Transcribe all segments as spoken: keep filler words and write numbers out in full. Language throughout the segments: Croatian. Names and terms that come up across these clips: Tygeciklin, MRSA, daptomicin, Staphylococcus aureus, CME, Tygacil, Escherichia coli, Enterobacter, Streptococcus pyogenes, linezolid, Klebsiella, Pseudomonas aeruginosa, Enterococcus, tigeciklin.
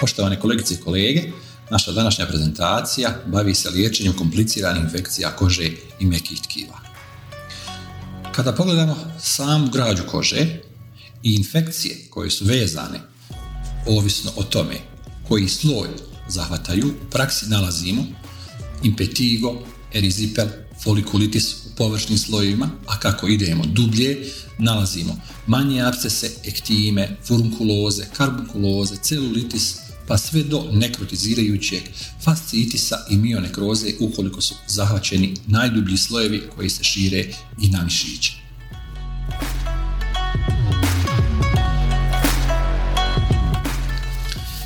Poštovane kolegice i kolege, naša današnja prezentacija bavi se liječenjem kompliciranih infekcija kože i mekih tkiva. Kada pogledamo samu građu kože i infekcije koje su vezane, ovisno o tome koji sloj zahvataju, u praksi nalazimo impetigo, erizipel, folikulitis u površnim slojevima, a kako idemo dublje, nalazimo manje abscese, ektime, furunkuloze, karbunkuloze, celulitis, pa sve do nekrotizirajućeg fascitisa i mionekroze ukoliko su zahvaćeni najdublji slojevi koji se šire i na mišiće.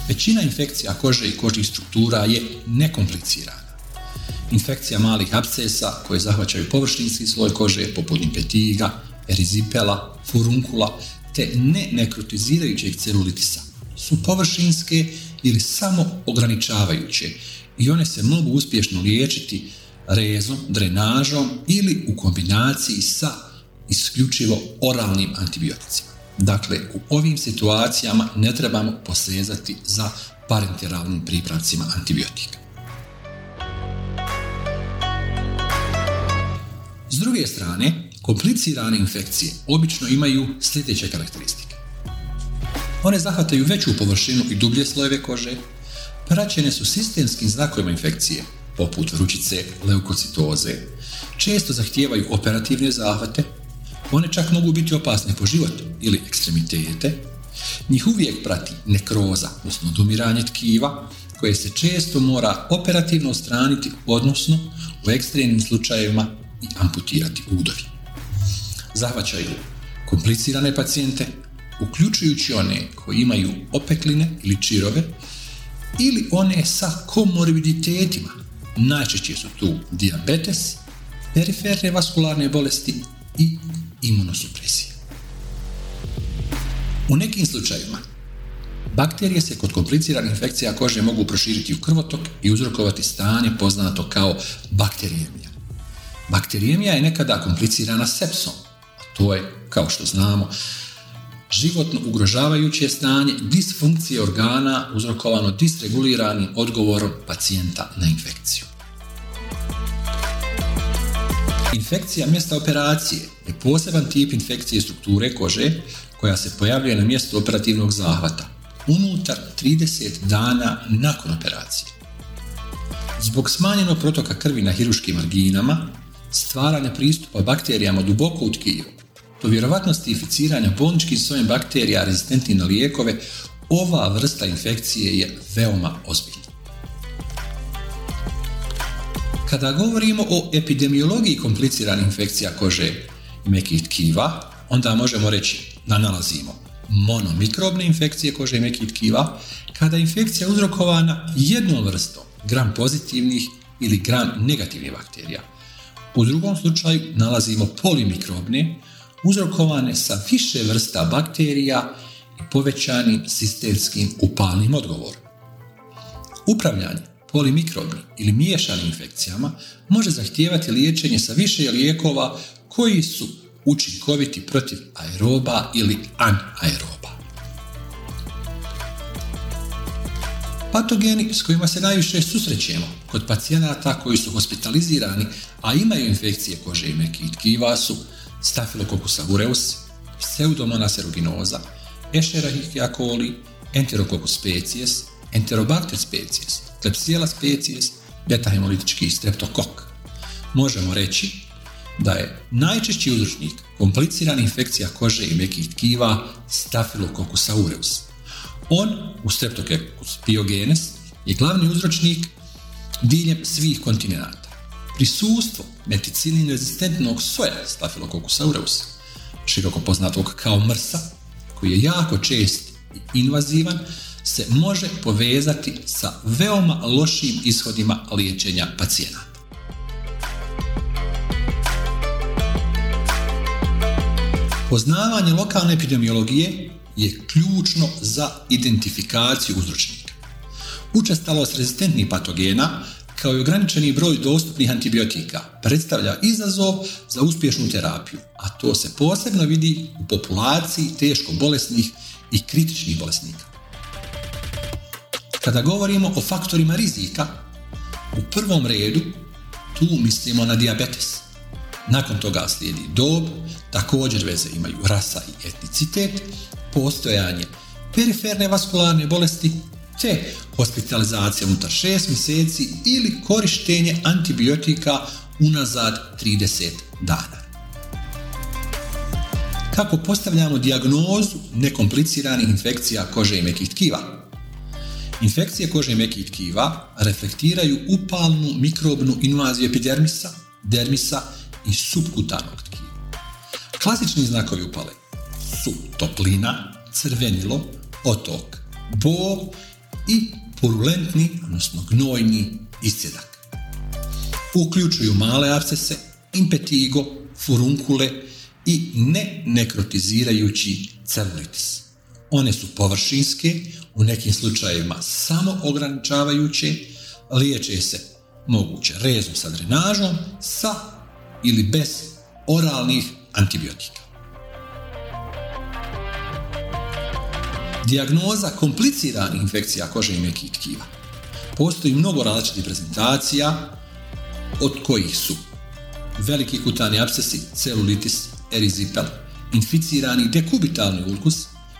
Većina infekcija kože i kožnih struktura je nekomplicirana. Infekcija malih abscesa koje zahvaćaju površinski sloj kože poput impetiga, erizipela, furunkula te ne nekrotizirajućeg celulitisa su površinske ili samo ograničavajuće i one se mogu uspješno liječiti rezom, drenažom ili u kombinaciji sa isključivo oralnim antibioticima. Dakle, u ovim situacijama ne trebamo posezati za parenteralnim pripravcima antibiotika. S druge strane, komplicirane infekcije obično imaju sljedeće karakteristike. One zahvataju veću površinu i dublje slojeve kože, praćene su sistemskim znakovima infekcije, poput vrućice, leukocitoze, često zahtijevaju operativne zahvate, one čak mogu biti opasne po život ili ekstremitete, njih uvijek prati nekroza, odnosno odumiranje tkiva, koje se često mora operativno odstraniti, odnosno u ekstremnim slučajevima i amputirati udovi. Zahvaćaju komplicirane pacijente, uključujući one koji imaju opekline ili čirove ili one sa komorbiditetima, najčešće su tu dijabetes, periferne vaskularne bolesti i imunosupresija. U nekim slučajevima bakterije se kod kompliciranih infekcija kože mogu proširiti u krvotok i uzrokovati stanje poznato kao bakterijemija. Bakterijemija je nekada komplicirana sepsom, a to je, kao što znamo, životno ugrožavajuće stanje disfunkcije organa uzrokovano disreguliranim odgovorom pacijenta na infekciju. Infekcija mjesta operacije je poseban tip infekcije strukture kože koja se pojavljuje na mjestu operativnog zahvata unutar trideset dana nakon operacije. Zbog smanjenog protoka krvi na hiruškim marginama, stvaranja pristupa bakterijama duboko u tkivu, do vjerovatnosti inficiranja bolničkim sojem bakterija rezistentnih na lijekove, ova vrsta infekcije je veoma ozbiljna. Kada govorimo o epidemiologiji kompliciranih infekcija kože i mekih tkiva, onda možemo reći da nalazimo monomikrobne infekcije kože i mekih tkiva, kada je infekcija uzrokovana jednom vrstom gram pozitivnih ili gram negativnih bakterija. U drugom slučaju nalazimo polimikrobne, uzrokovane sa više vrsta bakterija i povećanim sistemskim upalnim odgovorom. Upravljanje polimikrobnim ili miješanim infekcijama može zahtijevati liječenje sa više lijekova koji su učinkoviti protiv aeroba ili anaeroba. Patogeni s kojima se najviše susrećemo kod pacijenata koji su hospitalizirani, a imaju infekcije kože i mekih tkiva su Staphylococcus aureus, Pseudomonas aeruginosa, Escherichia coli, Enterococcus species, Enterobacter species, Klebsiella species, beta-hemolitički streptokok. Možemo reći da je najčešći uzročnik kompliciranih infekcija kože i mekih tkiva Staphylococcus aureus. On u Streptococcus pyogenes je glavni uzročnik diljem svih kontinenata. Prisustvo meticilin rezistentnog soja Staphylococcus aureus, široko poznatog kao MRSA, koji je jako čest i invazivan, se može povezati sa veoma lošim ishodima liječenja pacijenata. Poznavanje lokalne epidemiologije je ključno za identifikaciju uzročnika. Učestalost rezistentnih patogena kao i ograničeni broj dostupnih antibiotika predstavlja izazov za uspješnu terapiju, a to se posebno vidi u populaciji teško bolesnih i kritičnih bolesnika. Kada govorimo o faktorima rizika, u prvom redu tu mislimo na dijabetes. Nakon toga slijedi dob, također veze imaju rasa i etnicitet, postojanje periferne vaskularne bolesti te hospitalizacija unutar šest mjeseci ili korištenje antibiotika unazad trideset dana. Kako postavljamo dijagnozu nekompliciranih infekcija kože i mekih tkiva? Infekcije kože i mekih tkiva reflektiraju upalnu mikrobnu invaziju epidermisa, dermisa i subkutanog tkiva. Klasični znakovi upale su toplina, crvenilo, otok, bol i purulentni, odnosno gnojni iscjedak. Uključuju male abscese, impetigo, furunkule i ne nekrotizirajući celulitis. One su površinske, u nekim slučajevima samo ograničavajuće, liječe se moguće rezom sa drenažom, sa ili bez oralnih antibiotika. Dijagnoza kompliciranih infekcija kože i mekih tkiva. Postoji mnogo različitih prezentacija, od kojih su veliki kutani abscesi, celulitis, erizipel, inficirani dekubitalni ulkus,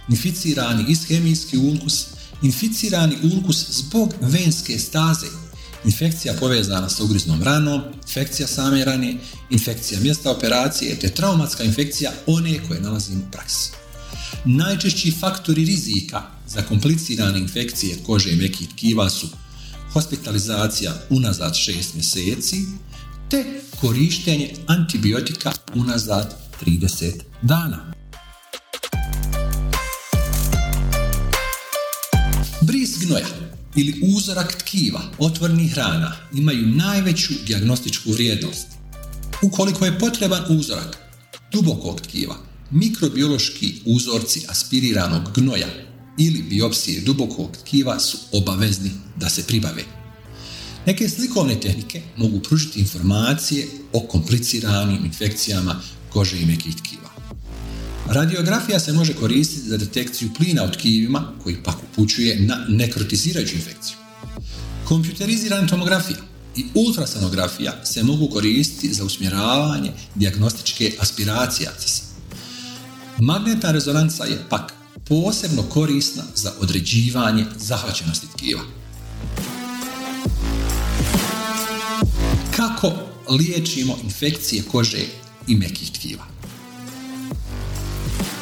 inficirani ishemijski ulkus, inficirani ulkus zbog venske staze, infekcija povezana sa ugriznom ranom, infekcija same rane, infekcija mjesta operacije te traumatska infekcija one koje nalazimo u praksi. Najčešći faktori rizika za komplicirane infekcije kože i mekih tkiva su hospitalizacija unazad šest mjeseci te korištenje antibiotika unazad trideset dana. Bris gnoja ili uzorak tkiva otvornih rana imaju najveću dijagnostičku vrijednost. Ukoliko je potreban uzorak dubokog tkiva, mikrobiološki uzorci aspiriranog gnoja ili biopsije dubokog tkiva su obavezni da se pribave. Neke slikovne tehnike mogu pružiti informacije o kompliciranim infekcijama kože i mekih tkiva. Radiografija se može koristiti za detekciju plina u tkivima koji pak upućuje na nekrotizirajuću infekciju. Kompjuterizirana tomografija i ultrasonografija se mogu koristiti za usmjeravanje dijagnostičke aspiracije abscesa. Magnetna rezonanca je pak posebno korisna za određivanje zahvaćenosti tkiva. Kako liječimo infekcije kože i mekih tkiva?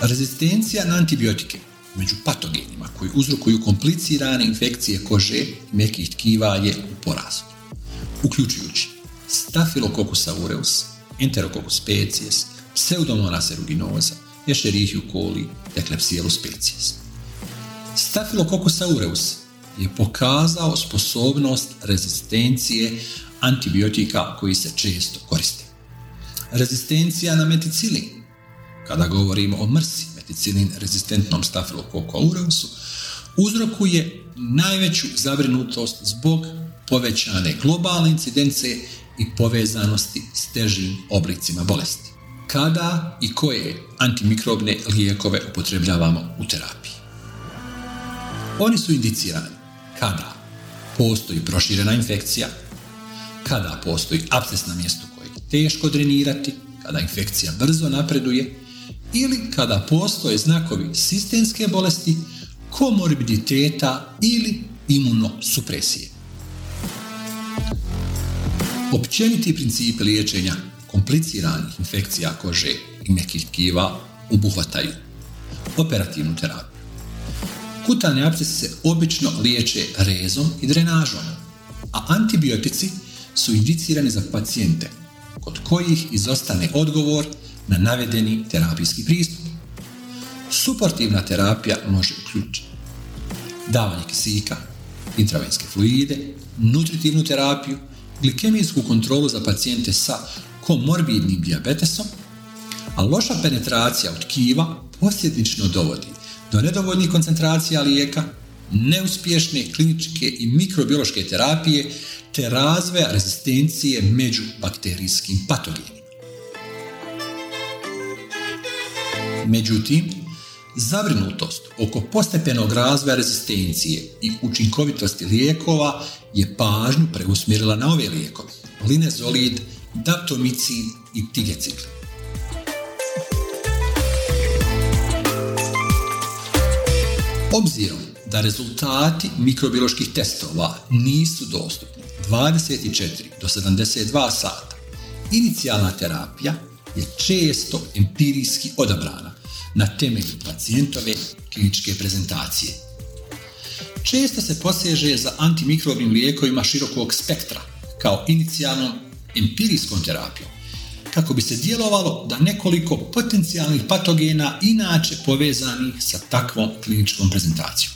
Rezistencija na antibiotike među patogenima koji uzrokuju komplicirane infekcije kože i mekih tkiva je u porastu, uključujući Staphylococcus aureus, Enterococcus species, Pseudomonas aeruginosa, Escherichia coli, Klebsiella species. Staphylococcus aureus je pokazao sposobnost rezistencije antibiotika koji se često koriste. Rezistencija na meticilin. Kada govorimo o MRSI, meticilin rezistentnom Staphylococcus aureusu, uzrokuje najveću zabrinutost zbog povećane globalne incidencije i povezanosti s težim oblicima bolesti. Kada i koje antimikrobne lijekove upotrebljavamo u terapiji? Oni su indicirani kada postoji proširena infekcija, kada postoji absces na mjestu koje je teško drenirati, kada infekcija brzo napreduje ili kada postoje znakovi sistemske bolesti, komorbiditeta ili imunosupresije. Općeniti principi liječenja kompliciranih infekcija kože i mekih tkiva obuhvataju operativnu terapiju. Kutane abscese se obično liječe rezom i drenažom, a antibiotici su indicirani za pacijente kod kojih izostane odgovor na navedeni terapijski pristup. Suportivna terapija može uključiti davanje kisika, intravenske fluide, nutritivnu terapiju, glikemijsku kontrolu za pacijente sa komorbidnim dijabetesom, a loša penetracija u tkiva posljedično dovodi do nedovoljnih koncentracija lijeka, neuspješne kliničke i mikrobiološke terapije te razvoja rezistencije među bakterijskim patogenima. Međutim, zabrinutost oko postepenog razvoja rezistencije i učinkovitosti lijekova je pažnju preusmjerila na ove lijekove, linezolid, daptomicin i tigeciklin. Obzirom da rezultati mikrobioloških testova nisu dostupni dvadeset četiri do sedamdeset dva sata, inicijalna terapija je često empirijski odabrana na temelju pacijentove kliničke prezentacije. Često se poseže za antimikrobnim lijekovima širokog spektra kao inicijalnom empirijskom terapijom, kako bi se djelovalo da nekoliko potencijalnih patogena inače povezanih sa takvom kliničkom prezentacijom.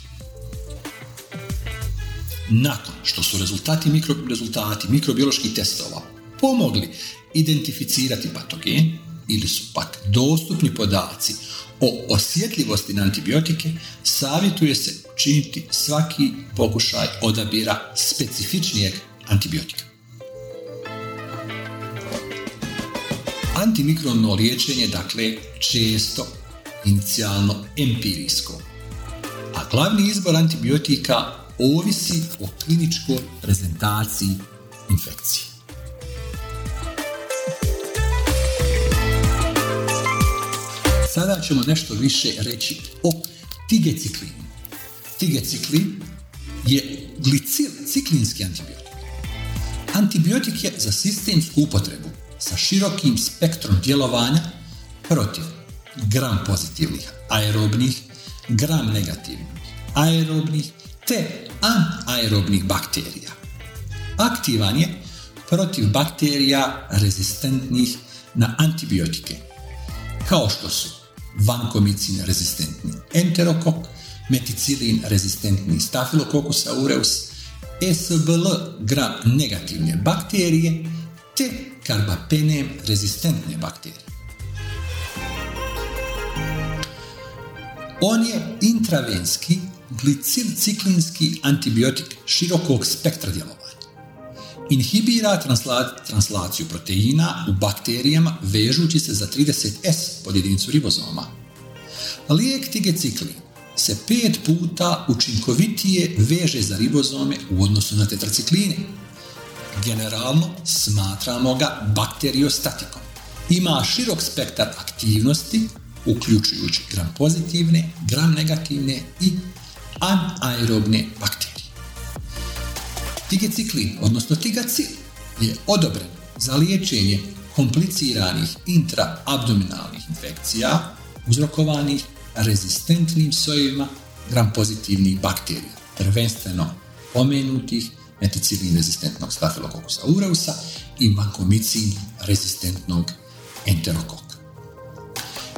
Nakon što su rezultati, mikro, rezultati mikrobioloških testova pomogli identificirati patogen ili su pak dostupni podaci o osjetljivosti na antibiotike, savjetuje se učiniti svaki pokušaj odabira specifičnijeg antibiotika. Antimikrobno liječenje, dakle, često inicijalno empirijsko, a glavni izbor antibiotika ovisi o kliničkoj prezentaciji infekcije. Sada ćemo nešto više reći o tigeciklinu. Tigeciklin je gliciklinski antibiotik. Antibiotik je za sistemsku upotrebu sa širokim spektrom djelovanja protiv gram pozitivnih aerobnih, gram negativnih aerobnih te anaerobnih bakterija. Aktivan je protiv bakterija rezistentnih na antibiotike, kao što su vankomicin rezistentni enterokok, meticilin rezistentni Staphylococcus aureus, S B L gram negativne bakterije te karbapenem rezistentne bakterije. On je intravenski gliciklinski antibiotik širokog spektra djelovanja. Inhibira transla- translaciju proteina u bakterijama vežući se za trideset S pod jedinicu ribozoma. Lijek tigeciklin se pet puta učinkovitije veže za ribozome u odnosu na tetracikline. Generalno smatramo ga bakteriostatikom. Ima širok spektar aktivnosti, uključujući gram pozitivne, gram negativne i anaerobne bakterije. Tigeciklin, odnosno Tygacil, je odobren za liječenje kompliciranih intraabdominalnih infekcija uzrokovanih rezistentnim sojevima gram pozitivnih bakterija, prvenstveno pomenutih meticilin rezistentnog Staphylococcus aureusa i vankomicin rezistentnog enterokoka.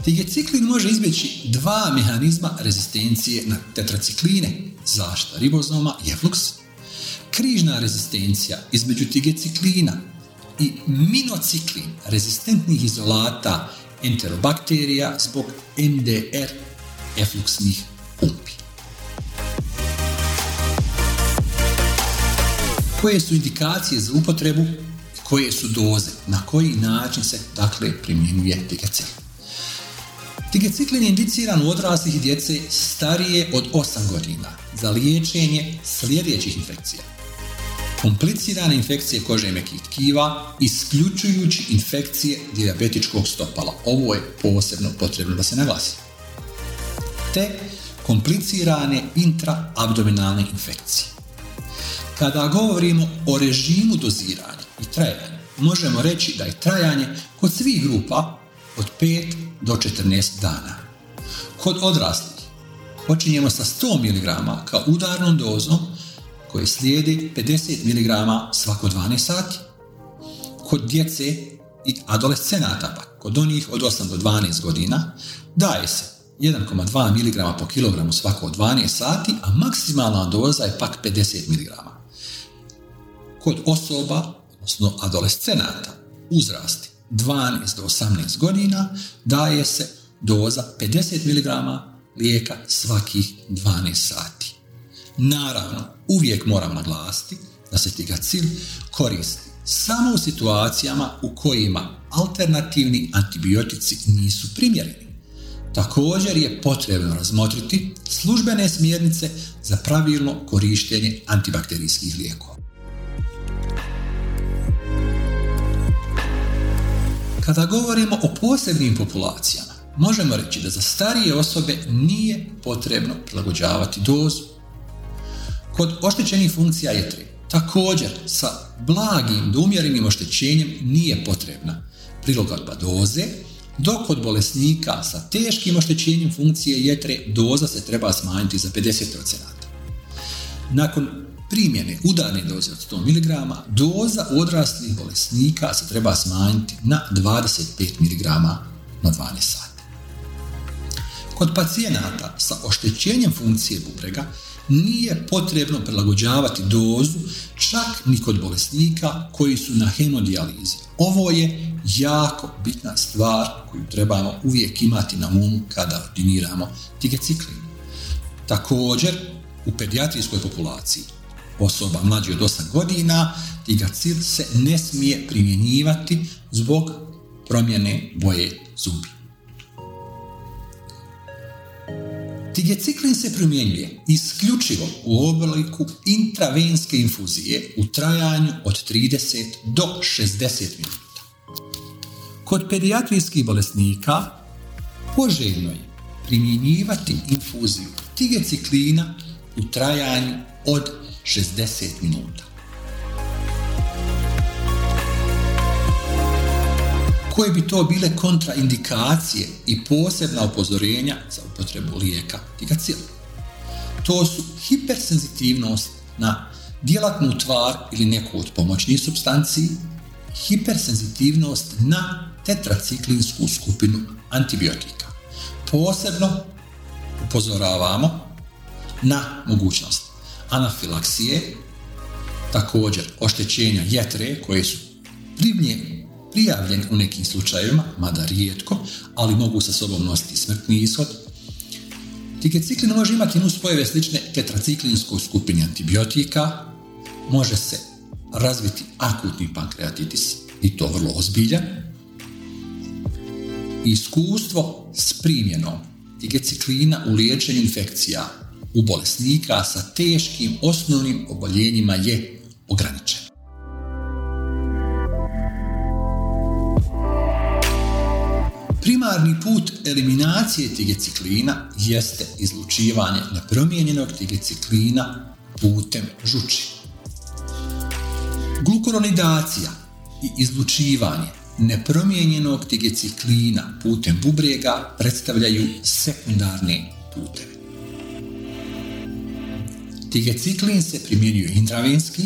Tigeciklin može izbjeći dva mehanizma rezistencije na tetracikline, zaštita ribozoma i efluks. Križna rezistencija između tigeciklina i minociklin rezistentnih izolata enterobakterija zbog M D R efluksnih pumpi. Koje su indikacije za upotrebu, koje su doze, na koji način se dakle primjenjuje tigeciklin. Tigeciklin je indiciran u odraslih i djece starije od osam godina za liječenje sljedećih infekcija: komplicirane infekcije kože i mekih tkiva, isključujući infekcije dijabetičkog stopala. Ovo je posebno potrebno da se naglasi. Te komplicirane intraabdominalne infekcije. Kada govorimo o režimu doziranja i trajanja, možemo reći da je trajanje kod svih grupa od pet do četrnaest dana. Kod odraslih počinjemo sa sto miligrama kao udarnom dozom koje slijedi pedeset miligrama svako dvanaest sati. Kod djece i adolescenata, pa kod onih od osam do dvanaest godina, daje se jedan zarez dva miligrama po kilogramu svako dvanaest sati, a maksimalna doza je pak pedeset miligrama. Kod osoba, odnosno adolescenata, uzrasti dvanaest do osamnaest godina, daje se doza pedeset miligrama lijeka svakih dvanaest sati. Naravno, uvijek moram naglasiti da se Tygacil koristi samo u situacijama u kojima alternativni antibiotici nisu primjereni. Također je potrebno razmotriti službene smjernice za pravilno korištenje antibakterijskih lijekova. Kada govorimo o posebnim populacijama, možemo reći da za starije osobe nije potrebno prilagođavati dozu. Kod oštećenih funkcija jetre, također sa blagim do umjerenim oštećenjem nije potrebna prilagodba doze, dok kod bolesnika sa teškim oštećenjem funkcije jetre doza se treba smanjiti za pedeset posto. Nakon primjene udarne doze od sto miligrama, doza odraslih bolesnika se treba smanjiti na dvadeset pet miligrama na dvanaest sati. Kod pacijenata sa oštećenjem funkcije bubrega nije potrebno prilagođavati dozu čak ni kod bolesnika koji su na hemodijalizi. Ovo je jako bitna stvar koju trebamo uvijek imati na umu kada ordiniramo Tygacil. Također, u pedijatrijskoj populaciji osoba mlađe od osam godina Tygacil se ne smije primjenjivati zbog promjene boje zubi. Tygeciklin se primjenjuje isključivo u obliku intravenske infuzije u trajanju od trideset do šezdeset minuta. Kod pedijatrijskih bolesnika poželjno je primjenjivati infuziju tigeciklina u trajanju od šezdeset minuta. Koje bi to bile kontraindikacije i posebna upozorenja za upotrebu lijeka Tygacil? To su hipersenzitivnost na djelatnu tvar ili neku od pomoćnih supstanci, hipersenzitivnost na tetraciklinsku skupinu antibiotika. Posebno upozoravamo na mogućnost anafilaksije, također oštećenja jetre koje su primljene prijavljen u nekim slučajevima, mada rijetko, ali mogu sa sobom nositi smrtni ishod. Tygeciklin može imati nuspojave slične tetraciklinskoj skupini antibiotika, može se razviti akutni pankreatitis i to vrlo ozbiljan. Iskustvo s primjenom Tygeciklina u liječenju infekcija u bolesnika sa teškim osnovnim oboljenjima je ograničeno. Primarni put eliminacije Tygeciklina jeste izlučivanje nepromijenjenog Tygeciklina putem žuči. Glukuronidacija i izlučivanje nepromijenjenog Tygeciklina putem bubrega predstavljaju sekundarne puteve. Tygeciklin se primjenjuje intravenski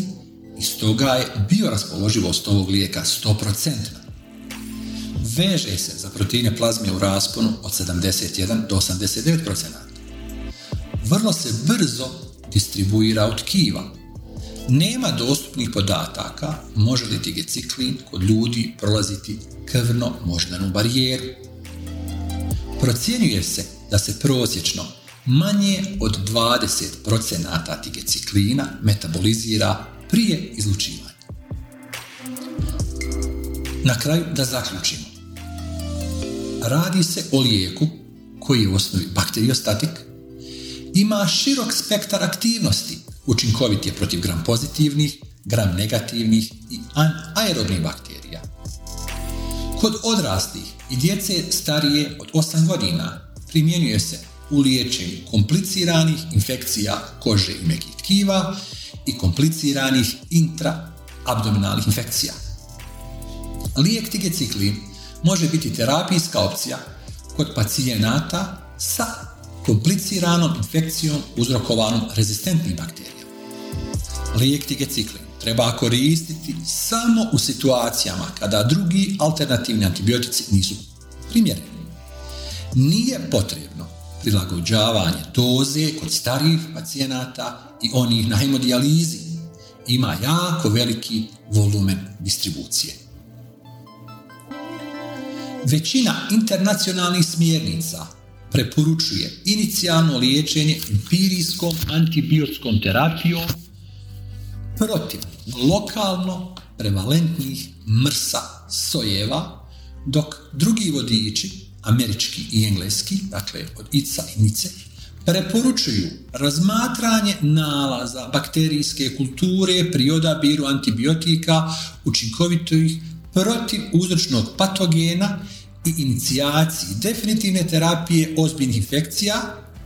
i stoga je bioraspoloživost ovog lijeka sto posto. Veže se za proteine plazme u rasponu od sedamdeset jedan do osamdeset devet posto. Vrlo se brzo distribuira od tkiva. Nema dostupnih podataka može li Tygeciklin kod ljudi prolaziti krvno-moždanu barijeru. Procjenjuje se da se prosječno manje od dvadeset posto Tygeciklina metabolizira prije izlučivanja. Na kraju da zaključimo. Radi se o lijeku koji je u osnovi bakteriostatik, ima širok spektar aktivnosti, učinkovit je protiv gram pozitivnih, gram negativnih i anaerobnih bakterija. Kod odraslih i djece starije od osam godina primjenjuje se u liječenju kompliciranih infekcija kože i mekih tkiva i kompliciranih intraabdominalnih infekcija. Lijek Tygeciklin može biti terapijska opcija kod pacijenata sa kompliciranom infekcijom uzrokovanom rezistentnim bakterijama. Lijek Tygeciklin treba koristiti samo u situacijama kada drugi alternativni antibiotici nisu primjereni. Nije potrebno prilagođavanje doze kod starijih pacijenata i onih na hemodijalizi ima jako veliki volumen distribucije. Većina internacionalnih smjernica preporučuje inicijalno liječenje empirijskom antibiotskom terapijom protiv lokalno prevalentnih MRSA sojeva, dok drugi vodiči, američki i engleski, dakle od I C A i N I C E, preporučuju razmatranje nalaza bakterijske kulture pri odabiru antibiotika učinkovitih protiv uzročnog patogena i inicijaciji definitivne terapije ozbiljnih infekcija,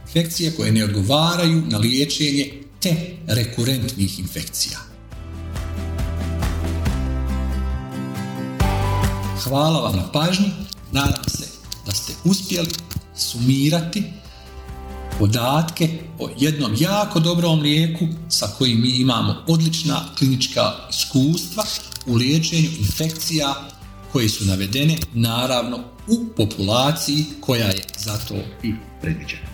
infekcije koje ne odgovaraju na liječenje te rekurentnih infekcija. Hvala vam na pažnji, nadam se da ste uspjeli sumirati podatke o jednom jako dobrom lijeku sa kojim mi imamo odlična klinička iskustva u liječenju infekcija koje su navedene, naravno, u populaciji koja je za to i predviđena.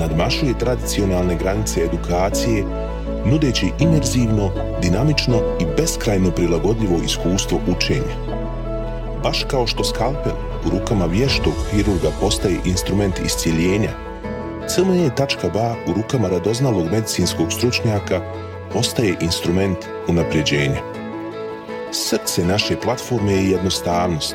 Nadmašuje tradicionalne granice edukacije, nudeći imerzivno, dinamično i beskrajno prilagodljivo iskustvo učenja. Baš kao što skalpel u rukama vještog hirurga postaje instrument iscijeljenja, c m e tačka b a u rukama radoznalog medicinskog stručnjaka postaje instrument unapređenja. Srce naše platforme je jednostavnost.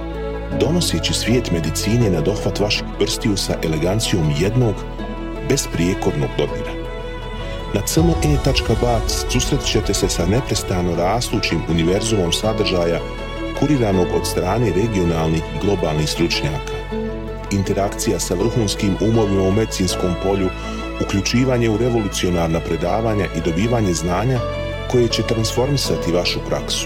donoseći svijet medicine na dohvat vaših prstiju sa elegancijom jednog, besprijekornog dodira. Na c m e tačka b a susret ćete se sa neprestano rastućim univerzumom sadržaja kuriranog od strane regionalnih i globalnih stručnjaka. Interakcija sa vrhunskim umovima u medicinskom polju, uključivanje u revolucionarna predavanja i dobivanje znanja koje će transformisati vašu praksu.